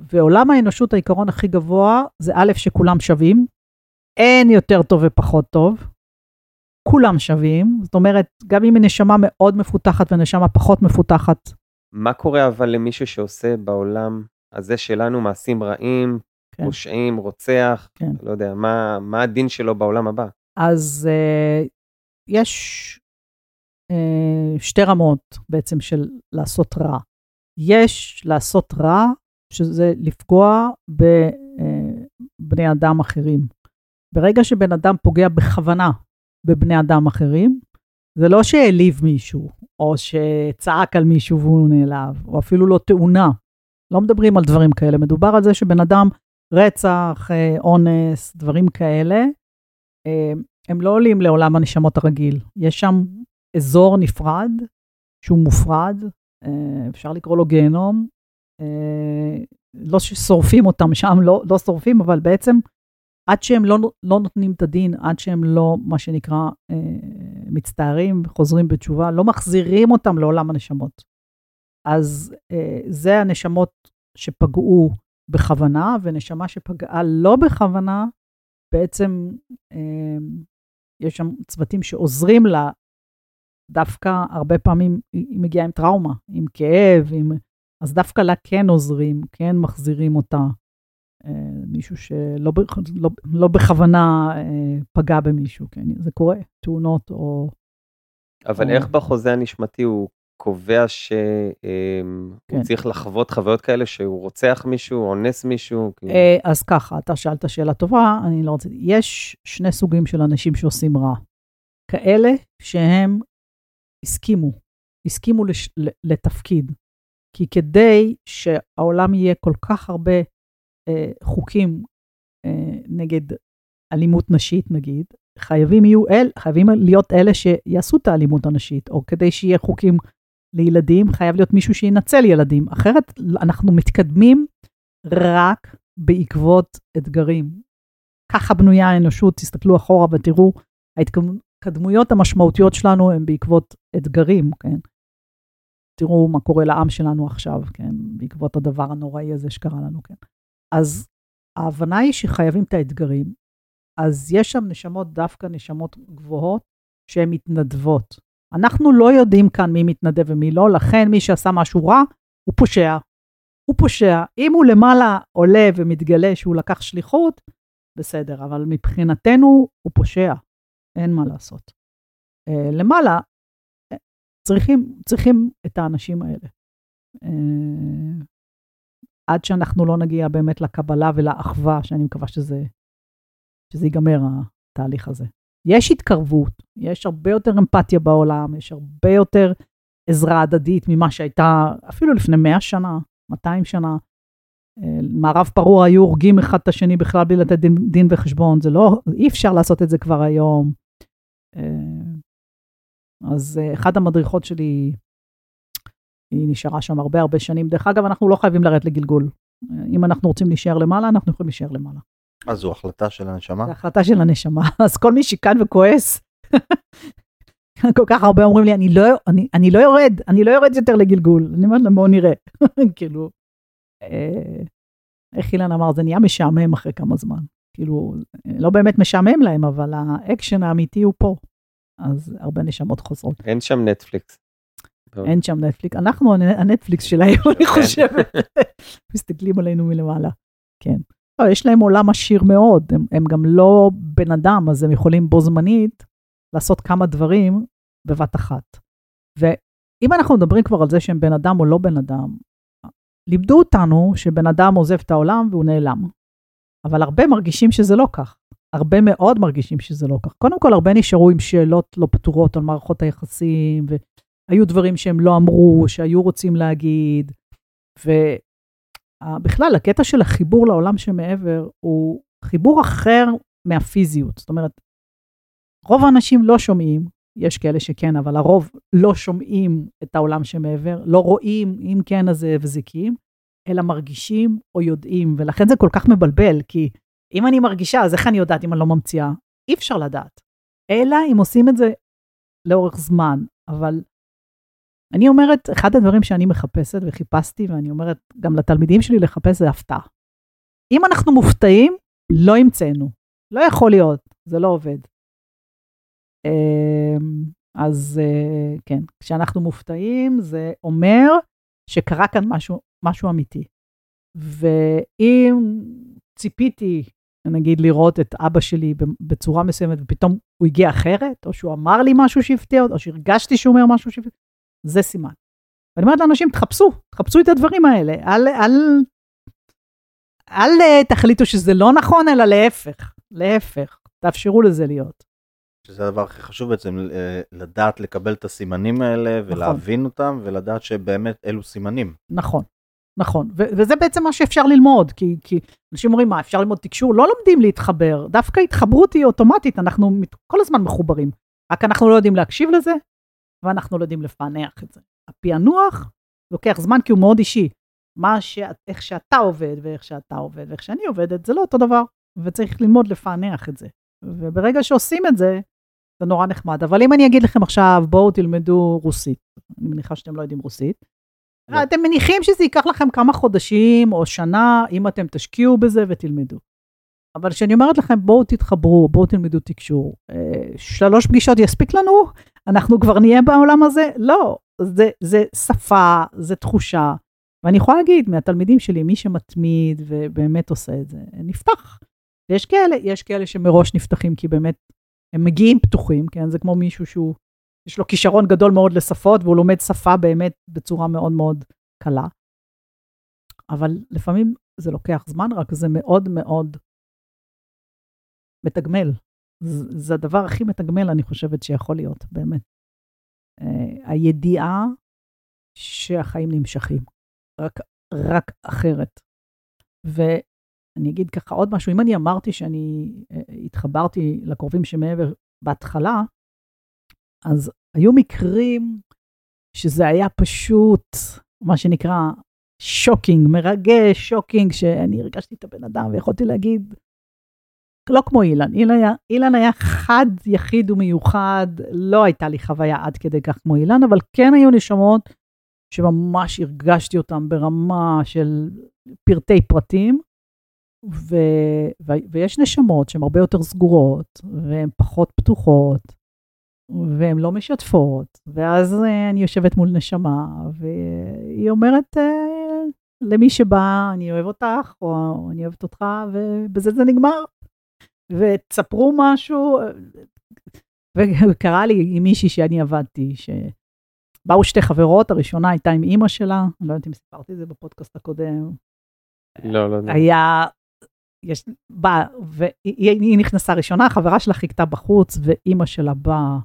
ועולם האנושות העיקרון הכי גבוה זה א' שכולם שווים, אין יותר טוב ופחות טוב, כולם שווים, זאת אומרת, גם אם היא נשמה מאוד מפותחת ונשמה פחות מפותחת, מה קורה אבל למישהו שעושה בעולם הזה שלנו מעשים רעים, כן. פושעים, רוצח, כן. לא יודע, מה, מה הדין שלו בעולם הבא? אז אה, יש אה, שתי רמות בעצם של לעשות רע. יש לעשות רע, שזה לפגוע בבני אדם אחרים. ברגע שבן אדם פוגע בכוונה בבני אדם אחרים, זה לא שהעליב מישהו, או שצעק על מישהו והוא נעלב, או אפילו לא תאונה. לא מדברים על דברים כאלה, מדובר על זה שבן אדם רצח, אונס, דברים כאלה, הם לא עולים לעולם הנשמות הרגיל. יש שם אזור נפרד, שהוא מופרד, אפשר לקרוא לו גיהנום, לא ששורפים אותם שם, לא, לא שורפים, אבל בעצם, עד שהם לא, לא נותנים את הדין, עד שהם לא, מה שנקרא, אה, מצטערים, חוזרים בתשובה, לא מחזירים אותם לעולם הנשמות. אז אה, זה הנשמות שפגעו בכוונה, ונשמה שפגעה לא בכוונה, בעצם יש שם צוותים שעוזרים לה, דווקא הרבה פעמים היא מגיעה עם טראומה, עם כאב, עם... אז דווקא לה כן עוזרים, כן מחזירים אותה. מישהו שלא לא, לא בכוונה פגע במישהו, כן? זה קורה, תאונות או... אבל או... איך בחוזה הנשמתי הוא קובע שהוא כן. צריך לחוות חוויות כאלה שהוא רוצח מישהו, אונס מישהו? כאילו... אז ככה, אתה שאלת שאלה טובה, אני לא רוצה... יש שני סוגים של אנשים שעושים רע. כאלה שהם הסכימו, הסכימו לש... לתפקיד. כי כדי שהעולם יהיה כל כך הרבה חוקים נגד אלימות נשית נגיד, חייבים, יהיו אל, חייבים להיות אלה שיעשו את האלימות הנשית, או כדי שיהיה חוקים לילדים, חייב להיות מישהו שינצל ילדים. אחרת אנחנו מתקדמים רק בעקבות אתגרים. ככה בנויה האנושות, תסתכלו אחורה ותראו, ההתקדמויות המשמעותיות שלנו הן בעקבות אתגרים, כן? תראו מה קורה לעם שלנו עכשיו, כן? בעקבות הדבר הנוראי הזה שקרה לנו, כן? אז ההבנה היא שחייבים את האתגרים, אז יש שם נשמות, דווקא נשמות גבוהות, שהן מתנדבות. אנחנו לא יודעים כאן מי מתנדב ומי לא, לכן מי שעשה משהו רע, הוא פושע. הוא פושע. אם הוא למעלה עולה ומתגלה שהוא לקח שליחות, בסדר, אבל מבחינתנו הוא פושע. אין מה לעשות. למעלה, צריכים, צריכים את האנשים האלה. עד שאנחנו לא נגיע באמת לקבלה ולאחווה, שאני מקווה שזה, שזה ייגמר התהליך הזה. יש התקרבות, יש הרבה יותר אמפתיה בעולם, יש הרבה יותר עזרה הדדית ממה שהייתה, אפילו לפני מאה שנה, מאתיים שנה. מערב פרוע היו הורגים אחד את השני בכלל בלי לתת דין, דין וחשבון, זה לא, אי אפשר לעשות את זה כבר היום. אז אחד המדריכות שלי, היא נשארה שם הרבה הרבה שנים. דרך אגב, אנחנו לא חייבים לרדת לגלגול. אם אנחנו רוצים להישאר למעלה, אנחנו יכולים להישאר למעלה. אז זו החלטה של הנשמה? זו החלטה של הנשמה. אז כל מי שכאן וכועס, כל כך הרבה אומרים לי, אני לא, אני, אני לא יורד, אני לא יורד יותר לגלגול. אני אומרת להם, בואו נראה. כאילו, איך אילן אמר, זה נהיה משעמם אחרי כמה זמן. כאילו, לא באמת משעמם להם, אבל האקשן האמיתי הוא פה. אז הרבה נשמות חוזרות. אין שם נטפליקס. אין שם נטפליקס, אנחנו הנטפליקס שלהם, אני חושבת, מסתכלים עלינו מלמעלה, כן. יש להם עולם עשיר מאוד, הם גם לא בן אדם, אז הם יכולים בו זמנית לעשות כמה דברים בבת אחת. ואם אנחנו מדברים כבר על זה שהם בן אדם או לא בן אדם, לימדו אותנו שבן אדם עוזב את העולם והוא נעלם. אבל הרבה מרגישים שזה לא כך, הרבה מאוד מרגישים שזה לא כך. קודם כל, הרבה נשארו עם שאלות לא פתורות על מערכות היחסים ו... היו דברים שהם לא אמרו, שהיו רוצים להגיד, ובכלל, הקטע של החיבור לעולם שמעבר, הוא חיבור אחר מהפיזיות. זאת אומרת, רוב האנשים לא שומעים, יש כאלה שכן, אבל הרוב לא שומעים את העולם שמעבר, לא רואים, אם כן, אז וזיקים, אלא מרגישים או יודעים, ולכן זה כל כך מבלבל, כי אם אני מרגישה, אז איך אני יודעת אם אני לא ממציאה? אי אפשר לדעת. אלא אם עושים את זה לאורך זמן, אבל... אני אומרת, אחד הדברים שאני מחפשת וחיפשתי, ואני אומרת גם לתלמידים שלי לחפש, זה הפתעה. אם אנחנו מופתעים, לא המצאנו. לא יכול להיות, זה לא עובד. אז כן, כשאנחנו מופתעים, זה אומר שקרה כאן משהו, משהו אמיתי. ואם ציפיתי, נגיד, לראות את אבא שלי בצורה מסוימת, ופתאום הוא הגיע אחרת, או שהוא אמר לי משהו שהפתיע, או שהרגשתי שהוא אומר משהו שהפתיע, זה סימן. ואני אומרת לאנשים, תחפשו, תחפשו את הדברים האלה. אל, אל, אל תחליטו שזה לא נכון, אלא להפך, להפך. תאפשרו לזה להיות. שזה הדבר הכי חשוב בעצם, לדעת לקבל את הסימנים האלה, ולהבין אותם, ולדעת שבאמת אלו סימנים. נכון, נכון. וזה בעצם מה שאפשר ללמוד, כי, כי אנשים אומרים, מה, אפשר ללמוד תקשור? לא לומדים להתחבר, דווקא התחברות היא אוטומטית, אנחנו כל הזמן מחוברים. רק אנחנו לא יודעים להקשיב לזה, ואנחנו לא יודעים לפענח את זה. הפענוח לוקח זמן, כי הוא מאוד אישי. מה ש... איך שאתה עובד, ואיך שאתה עובד, ואיך שאני עובדת, זה לא אותו דבר, וצריך ללמוד לפענח את זה. וברגע שעושים את זה, זה נורא נחמד. אבל אם אני אגיד לכם עכשיו, בואו תלמדו רוסית. אני מניחה שאתם לא יודעים רוסית. לא. אתם מניחים שזה ייקח לכם כמה חודשים, או שנה, אם אתם תשקיעו בזה ותלמדו. אבל כשאני אומרת לכם, בואו תתחברו, בואו תלמדו תקשור. שלוש פגישות יספיק לנו? אנחנו כבר נהיה בעולם הזה? לא. זה, זה שפה, זה תחושה. ואני יכולה להגיד, מהתלמידים שלי, מי שמתמיד ובאמת עושה את זה, נפתח. יש כאלה, יש כאלה שמראש נפתחים, כי באמת הם מגיעים פתוחים, כן? זה כמו מישהו שהוא, יש לו כישרון גדול מאוד לשפות, והוא לומד שפה באמת בצורה מאוד מאוד קלה. אבל לפעמים זה לוקח זמן, רק זה מאוד מאוד מתגמל. זה, זה הדבר הכי מתגמל, אני חושבת, שיכול להיות, באמת. Uh, הידיעה שהחיים נמשכים, רק, רק אחרת. ואני אגיד ככה עוד משהו, אם אני אמרתי שאני uh, התחברתי לקרובים שמעבר בהתחלה, אז היו מקרים שזה היה פשוט, מה שנקרא, שוקינג, מרגש, שוקינג, שאני הרגשתי את הבן אדם ויכולתי להגיד, לא כמו אילן, אילן היה, אילן היה חד, יחיד ומיוחד, לא הייתה לי חוויה עד כדי כך כמו אילן, אבל כן היו נשמות שממש הרגשתי אותם ברמה של פרטי פרטים, ו, ו, ויש נשמות שהן הרבה יותר סגורות, והן פחות פתוחות, והן לא משתפות, ואז אני יושבת מול נשמה, והיא אומרת, למי שבא, אני אוהב אותך, או אני אוהבת אותך, ובזה זה נגמר. ותספרו משהו, וקרא לי עם מישהי שאני עבדתי, שבאו שתי חברות, הראשונה הייתה עם אמא שלה, אני לא יודעת אם סיפרתי את זה בפודקאסט הקודם. לא, לא. היה, יש, בא, והיא נכנסה ראשונה, חברה שלה חיכתה בחוץ, ואמא שלה באה,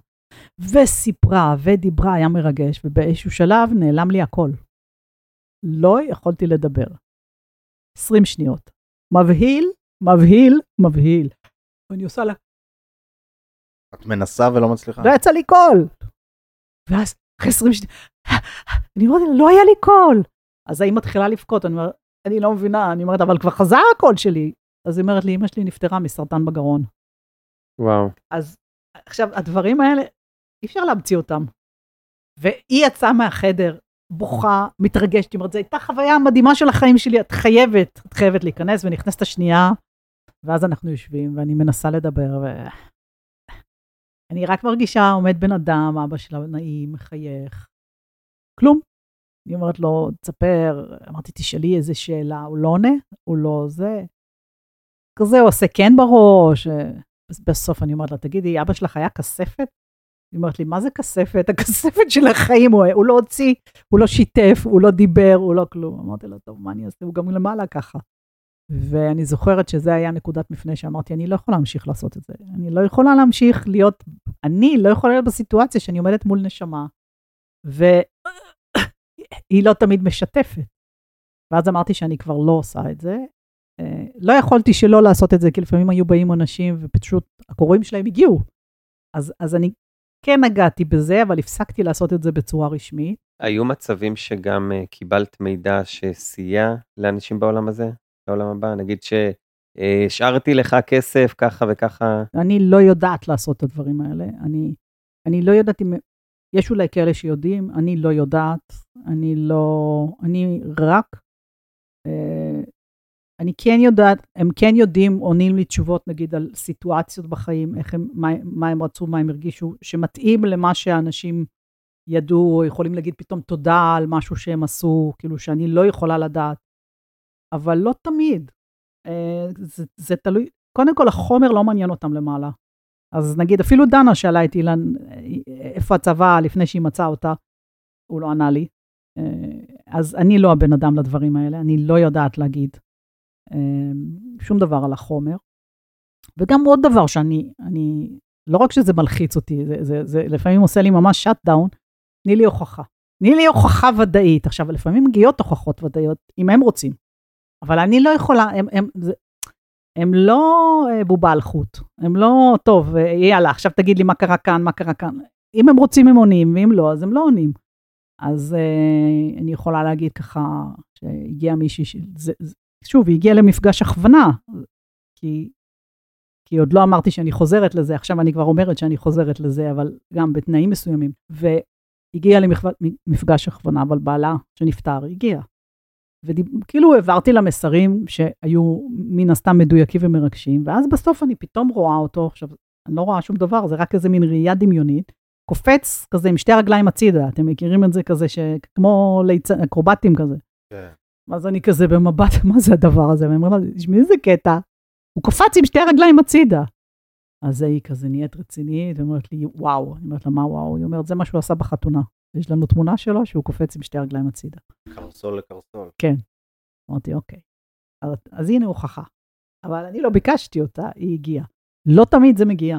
וסיפרה, ודיברה, היה מרגש, ובאיזשהו שלב נעלם לי הכל. לא יכולתי לדבר. עשרים שניות. מבהיל, מבהיל, מבהיל. ואני עושה לה... את מנסה ולא מצליחה. לא יצא לי קול. ואז אחרי עשרים שניות, אני אומרת, לא היה לי קול. אז היא מתחילה לבכות, אני אומרת, אני לא מבינה, אני אומרת, אבל כבר חזר הקול שלי. אז היא אומרת לי, אמא שלי נפטרה מסרטן בגרון. וואו. אז עכשיו, הדברים האלה, אי אפשר להמציא אותם. והיא יצאה מהחדר, בוכה, מתרגשת, זאת אומרת, זו הייתה חוויה מדהימה של החיים שלי, את חייבת, את חייבת להיכנס, ונכנסת השנייה, ואז אנחנו יושבים, ואני מנסה לדבר, ואני רק מרגישה, עומד בן אדם, אבא שלה נעים, מחייך, כלום. אני אומרת לו, תספר, אמרתי, תשאלי איזה שאלה, הוא לא עונה, הוא לא זה, כזה, הוא עושה כן בראש, בסוף אני אומרת לה, תגידי, אבא שלך היה כספת? היא אומרת לי, מה זה כספת? הכספת של החיים, הוא, הוא לא הוציא, הוא לא שיתף, הוא לא דיבר, הוא לא כלום. אמרתי לו, טוב, מה אני אעשה? הוא גם למעלה ככה. ואני זוכרת שזה היה נקודת מפנה שאמרתי, אני לא יכולה להמשיך לעשות את זה. אני לא יכולה להמשיך להיות, אני לא יכולה להיות בסיטואציה שאני עומדת מול נשמה, והיא לא תמיד משתפת. ואז אמרתי שאני כבר לא עושה את זה. לא יכולתי שלא לעשות את זה, כי לפעמים היו באים אנשים, ופשוט הקוראים שלהם הגיעו. אז, אז אני כן הגעתי בזה, אבל הפסקתי לעשות את זה בצורה רשמית. היו מצבים שגם uh, קיבלת מידע שסייע לאנשים בעולם הזה? בעולם הבא? נגיד שהשארתי uh, לך כסף, ככה וככה? אני לא יודעת לעשות את הדברים האלה. אני, אני לא יודעת אם... יש אולי כאלה שיודעים, אני לא יודעת. אני לא... אני רק... Uh, אני כן יודעת, הם כן יודעים, עונים לי תשובות נגיד על סיטואציות בחיים, איך הם, מה, מה הם רצו, מה הם הרגישו, שמתאים למה שהאנשים ידעו, יכולים להגיד פתאום תודה על משהו שהם עשו, כאילו שאני לא יכולה לדעת, אבל לא תמיד. זה, זה תלוי, קודם כל החומר לא מעניין אותם למעלה. אז נגיד, אפילו דנה שאלה את אילן, איפה הצבא לפני שהיא מצאה אותה, הוא לא ענה לי. אז אני לא הבן אדם לדברים האלה, אני לא יודעת להגיד. שום דבר על החומר. וגם עוד דבר שאני, אני, לא רק שזה מלחיץ אותי, זה, זה, זה, לפעמים עושה לי ממש שאט-דאון, תני לי הוכחה. תני לי הוכחה ודאית. עכשיו, לפעמים מגיעות הוכחות ודאיות, אם הם רוצים. אבל אני לא יכולה, הם, הם, זה, הם לא בובה על חוט. הם לא, טוב, יאללה, עכשיו תגיד לי מה קרה כאן, מה קרה כאן. אם הם רוצים, הם עונים, ואם לא, אז הם לא עונים. אז אני יכולה להגיד ככה, שהגיע מישהי, זה, זה, שוב, היא הגיעה למפגש הכוונה, כי, כי עוד לא אמרתי שאני חוזרת לזה, עכשיו אני כבר אומרת שאני חוזרת לזה, אבל גם בתנאים מסוימים. והגיעה למפגש הכוונה, אבל בעלה שנפטר, הגיעה. וכאילו העברתי לה מסרים שהיו מן הסתם מדויקים ומרגשים, ואז בסוף אני פתאום רואה אותו, עכשיו אני לא רואה שום דבר, זה רק איזה מין ראייה דמיונית, קופץ כזה עם שתי הרגליים הצידה, אתם מכירים את זה כזה, כמו אקרובטים כזה. אז אני כזה במבט, מה זה הדבר הזה? ואני אומרת, תשמעי איזה קטע, הוא קופץ עם שתי הרגליים הצידה. אז היא כזה נהיית רצינית, ואומרת לי, וואו, אני אומרת לה, מה וואו? היא אומרת, זה מה שהוא עשה בחתונה. יש לנו תמונה שלו שהוא קופץ עם שתי הרגליים הצידה. קרסול לקרסול. כן. אמרתי, אוקיי. אז הנה הוכחה. אבל אני לא ביקשתי אותה, היא הגיעה. לא תמיד זה מגיע.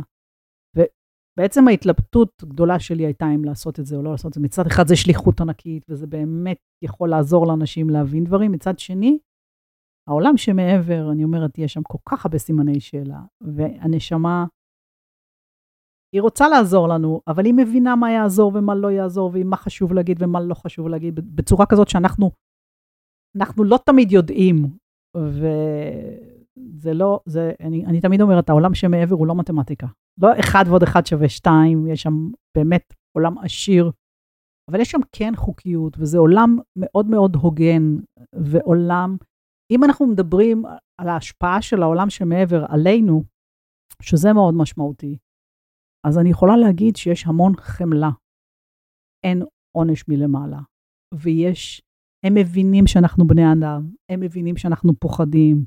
ובעצם ההתלבטות הגדולה שלי הייתה אם לעשות את זה או לא לעשות את זה. מצד אחד זה שליחות ענקית, וזה באמת יכול לעזור לאנשים להבין דברים. מצד שני, העולם שמעבר, אני אומרת, יש שם כל כך הרבה סימני שאלה, והנשמה, היא רוצה לעזור לנו, אבל היא מבינה מה יעזור ומה לא יעזור, ומה חשוב להגיד ומה לא חשוב להגיד, בצורה כזאת שאנחנו, אנחנו לא תמיד יודעים, וזה לא, זה, אני, אני תמיד אומרת, העולם שמעבר הוא לא מתמטיקה. לא אחד ועוד אחד שווה שתיים, יש שם באמת עולם עשיר, אבל יש שם כן חוקיות, וזה עולם מאוד מאוד הוגן, ועולם, אם אנחנו מדברים על ההשפעה של העולם שמעבר עלינו, שזה מאוד משמעותי, אז אני יכולה להגיד שיש המון חמלה. אין עונש מלמעלה. ויש, הם מבינים שאנחנו בני אדם, הם מבינים שאנחנו פוחדים,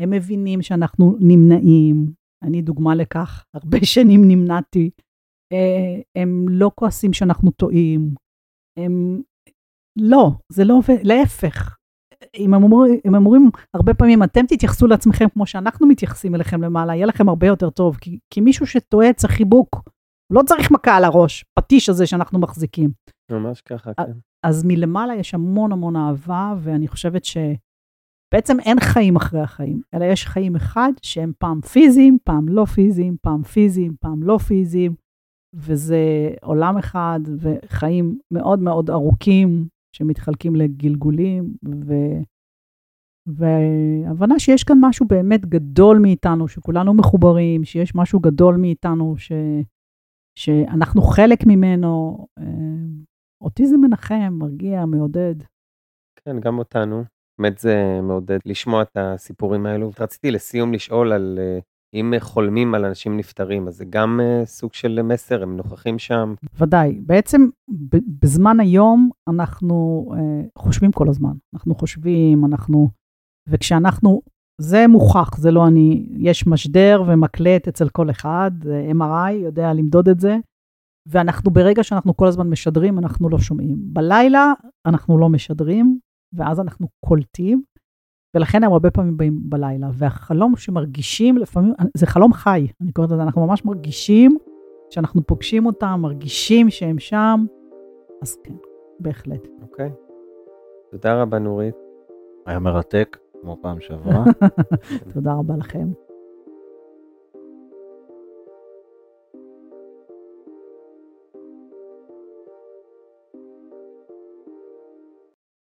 הם מבינים שאנחנו נמנעים. אני דוגמה לכך, הרבה שנים נמנעתי. הם לא כועסים שאנחנו טועים. הם, לא, זה לא, להפך. אם הם אומרים, הם אומרים הרבה פעמים, אתם תתייחסו לעצמכם כמו שאנחנו מתייחסים אליכם למעלה, יהיה לכם הרבה יותר טוב, כי, כי מישהו שטועה צריך חיבוק, לא צריך מכה על הראש, פטיש הזה שאנחנו מחזיקים. ממש ככה, כן. אז מלמעלה יש המון המון אהבה, ואני חושבת שבעצם אין חיים אחרי החיים, אלא יש חיים אחד שהם פעם פיזיים, פעם לא פיזיים, פעם פיזיים, פעם לא פיזיים, וזה עולם אחד, וחיים מאוד מאוד ארוכים, שמתחלקים לגלגולים, והבנה שיש כאן משהו באמת גדול מאיתנו, שכולנו מחוברים, שיש משהו גדול מאיתנו, שאנחנו חלק ממנו, אותי זה מנחם, מרגיע, מעודד. כן, גם אותנו. באמת זה מעודד לשמוע את הסיפורים האלו. רציתי לסיום לשאול על אם חולמים על אנשים נפטרים, אז זה גם סוג של מסר, הם נוכחים שם. ודאי, בעצם בזמן היום אנחנו חושבים כל הזמן, אנחנו חושבים, אנחנו, וכשאנחנו, זה מוכח, זה לא אני, יש משדר ומקלט אצל כל אחד, אם אר איי יודע למדוד את זה, ואנחנו ברגע שאנחנו כל הזמן משדרים, אנחנו לא שומעים. בלילה אנחנו לא משדרים, ואז אנחנו קולטים, ולכן הם הרבה פעמים באים בלילה, והחלום שמרגישים לפעמים, זה חלום חי, אני קוראת לזה, אנחנו ממש מרגישים, שאנחנו פוגשים אותם, מרגישים שהם שם, אז כן, בהחלט. אוקיי, תודה רבה נורית. היה מרתק, כמו פעם שעברה. תודה רבה לכם.